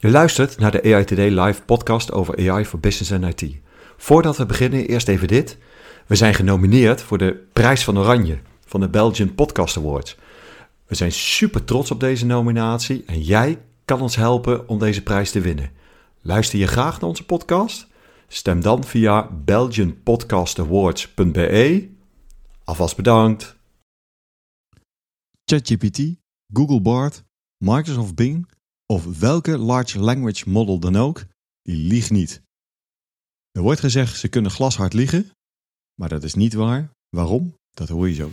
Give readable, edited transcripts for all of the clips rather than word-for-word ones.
Je luistert naar de AIToday Live podcast over AI voor Business en IT. Voordat we beginnen, eerst even dit. We zijn genomineerd voor de Prijs van Oranje van de Belgian Podcast Awards. We zijn super trots op deze nominatie en jij kan ons helpen om deze prijs te winnen. Luister je graag naar onze podcast? Stem dan via belgianpodcastawards.be. Alvast bedankt. ChatGPT, Google Bard, Microsoft Bing of welke Large Language Model dan ook, die liegt niet. Er wordt gezegd ze kunnen glashard liegen, maar dat is niet waar. Waarom? Dat hoor je zo.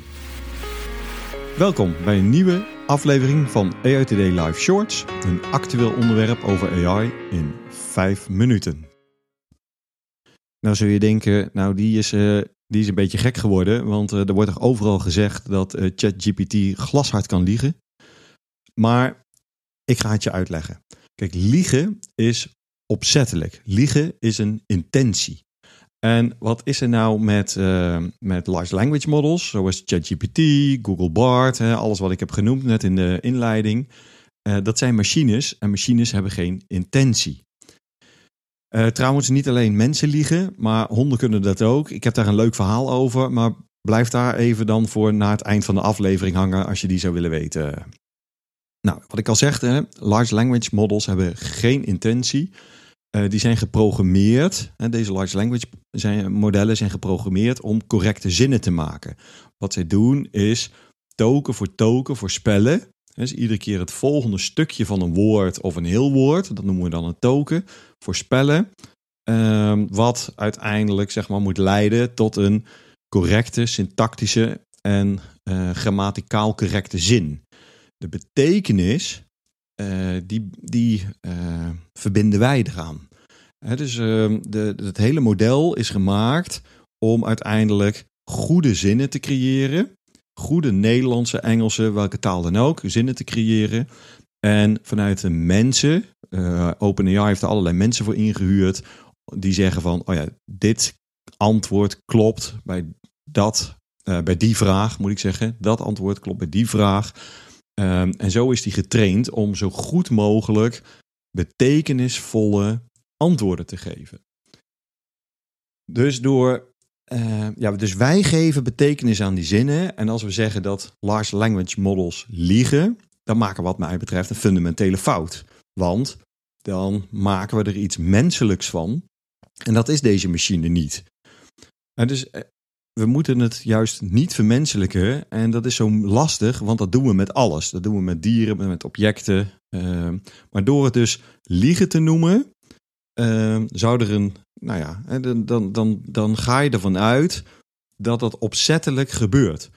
Welkom bij een nieuwe aflevering van AIToday Live Shorts, een actueel onderwerp over AI in 5 minuten. Nou zul je denken, die is een beetje gek geworden, want er wordt toch overal gezegd dat ChatGPT glashard kan liegen. Maar ik ga het je uitleggen. Kijk, liegen is opzettelijk. Liegen is een intentie. En wat is er nou met large language models, zoals ChatGPT, Google Bard, alles wat ik heb genoemd net in de inleiding. Dat zijn machines en machines hebben geen intentie. Trouwens, niet alleen mensen liegen, maar honden kunnen dat ook. Ik heb daar een leuk verhaal over, maar blijf daar even dan voor na het eind van de aflevering hangen als je die zou willen weten. Nou, wat ik al zeg, large language models hebben geen intentie. Die zijn geprogrammeerd. Deze large language modellen zijn geprogrammeerd om correcte zinnen te maken. Wat zij doen is token voorspellen. Dus iedere keer het volgende stukje van een woord of een heel woord, dat noemen we dan een token, voorspellen. Wat uiteindelijk moet leiden tot een correcte, syntactische en grammaticaal correcte zin. De betekenis, die verbinden wij eraan. Het hele model is gemaakt om uiteindelijk goede zinnen te creëren. Goede Nederlandse, Engelse, welke taal dan ook, zinnen te creëren. En vanuit de mensen, OpenAI heeft er allerlei mensen voor ingehuurd, die zeggen van, dit antwoord klopt bij dat antwoord klopt bij die vraag. En zo is die getraind om zo goed mogelijk betekenisvolle antwoorden te geven. Dus wij geven betekenis aan die zinnen. En als we zeggen dat large language models liegen, dan maken we wat mij betreft een fundamentele fout. Want dan maken we er iets menselijks van. En dat is deze machine niet. En dus we moeten het juist niet vermenselijken. En dat is zo lastig, want dat doen we met alles. Dat doen we met dieren, met objecten. Maar door het dus liegen te noemen, zou er een... Dan ga je ervan uit dat dat opzettelijk gebeurt.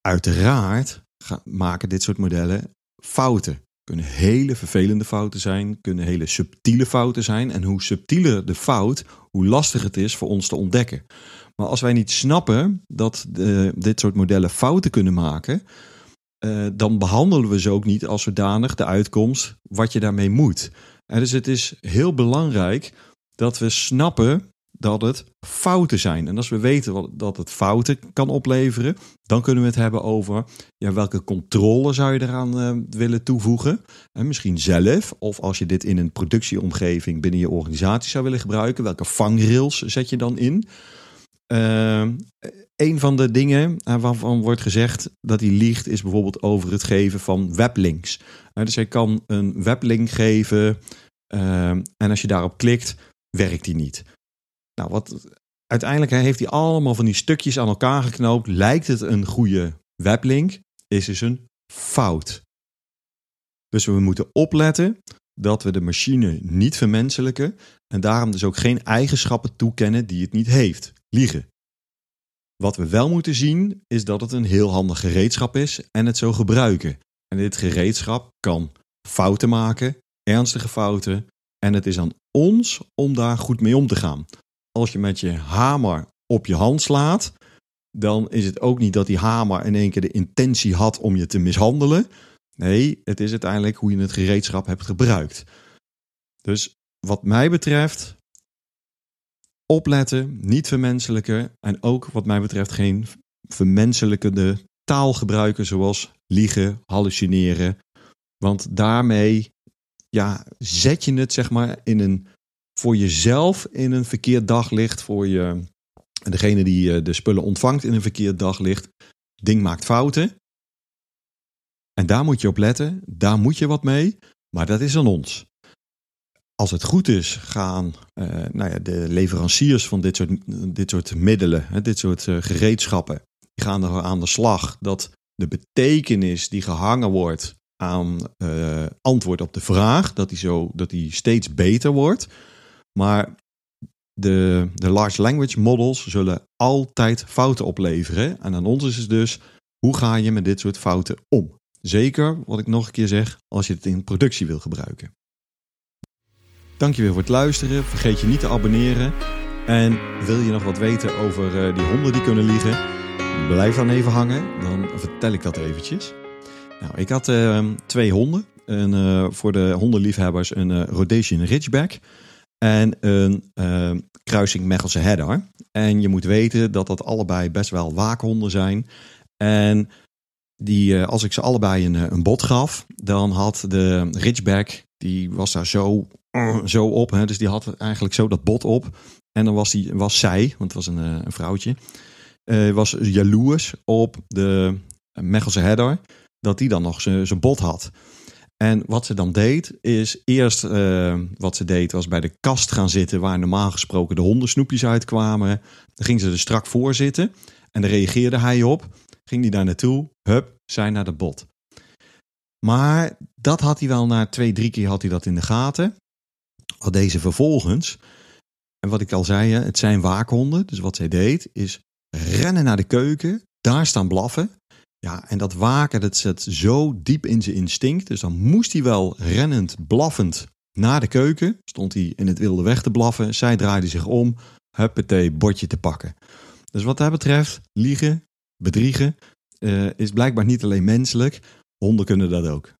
Uiteraard maken dit soort modellen fouten. Kunnen hele vervelende fouten zijn, kunnen hele subtiele fouten zijn. En hoe subtieler de fout, hoe lastiger het is voor ons te ontdekken. Maar als wij niet snappen dat dit soort modellen fouten kunnen maken, dan behandelen we ze ook niet als zodanig de uitkomst wat je daarmee moet. En dus het is heel belangrijk dat we snappen dat het fouten zijn. En als we weten dat het fouten kan opleveren, dan kunnen we het hebben over welke controle zou je eraan willen toevoegen. En misschien zelf, of als je dit in een productieomgeving binnen je organisatie zou willen gebruiken, welke vangrails zet je dan in? Een van de dingen waarvan wordt gezegd dat hij liegt, is bijvoorbeeld over het geven van weblinks. Dus hij kan een weblink geven en als je daarop klikt, werkt die niet. Nou, uiteindelijk heeft hij allemaal van die stukjes aan elkaar geknoopt. Lijkt het een goede weblink, is dus een fout. Dus we moeten opletten dat we de machine niet vermenselijken en daarom dus ook geen eigenschappen toekennen die het niet heeft. Liegen. Wat we wel moeten zien is dat het een heel handig gereedschap is en het zo gebruiken. En dit gereedschap kan fouten maken, ernstige fouten. En het is aan ons om daar goed mee om te gaan. Als je met je hamer op je hand slaat, dan is het ook niet dat die hamer in één keer de intentie had om je te mishandelen. Nee, het is uiteindelijk hoe je het gereedschap hebt gebruikt. Dus wat mij betreft, opletten, niet vermenselijken en ook wat mij betreft geen vermenselijkende taal gebruiken zoals liegen, hallucineren. Want daarmee ja, zet je het zeg maar in een, voor jezelf in een verkeerd daglicht, voor je, degene die de spullen ontvangt in een verkeerd daglicht. Het ding maakt fouten. En daar moet je op letten, daar moet je wat mee, maar dat is aan ons. Als het goed is, gaan de leveranciers van dit soort middelen, dit soort gereedschappen, die gaan er aan de slag dat de betekenis die gehangen wordt aan antwoord op de vraag, dat die steeds beter wordt. Maar de large language models zullen altijd fouten opleveren. En aan ons is het dus, hoe ga je met dit soort fouten om? Zeker, wat ik nog een keer zeg, als je het in productie wil gebruiken. Dankjewel voor het luisteren. Vergeet je niet te abonneren. En wil je nog wat weten over die honden die kunnen liegen? Blijf dan even hangen, dan vertel ik dat eventjes. Nou, ik had twee honden. Voor de hondenliefhebbers een Rhodesian Ridgeback en een kruising Mechelse herder. En je moet weten dat dat allebei best wel waakhonden zijn. En die, als ik ze allebei een bot gaf, dan had de Ridgeback, die was daar zo op. Hè? Dus die had eigenlijk zo dat bot op. En dan was zij, want het was een vrouwtje, was jaloers op de Mechelse herder, dat die dan nog zijn bot had. En wat ze dan deed, is eerst was bij de kast gaan zitten waar normaal gesproken de hondensnoepjes uitkwamen. Dan ging ze er strak voor zitten en daar reageerde hij op. Ging hij daar naartoe, hup, zij naar de bot. Maar dat had hij wel na 2-3 keer had hij dat in de gaten. Wat deze vervolgens, en wat ik al zei, het zijn waakhonden. Dus wat zij deed, is rennen naar de keuken, daar staan blaffen. Ja, en dat waken, dat zit zo diep in zijn instinct. Dus dan moest hij wel rennend, blaffend naar de keuken. Stond hij in het wilde weg te blaffen. Zij draaide zich om, huppatee, bordje te pakken. Dus wat dat betreft, liegen, bedriegen, is blijkbaar niet alleen menselijk. Honden kunnen dat ook.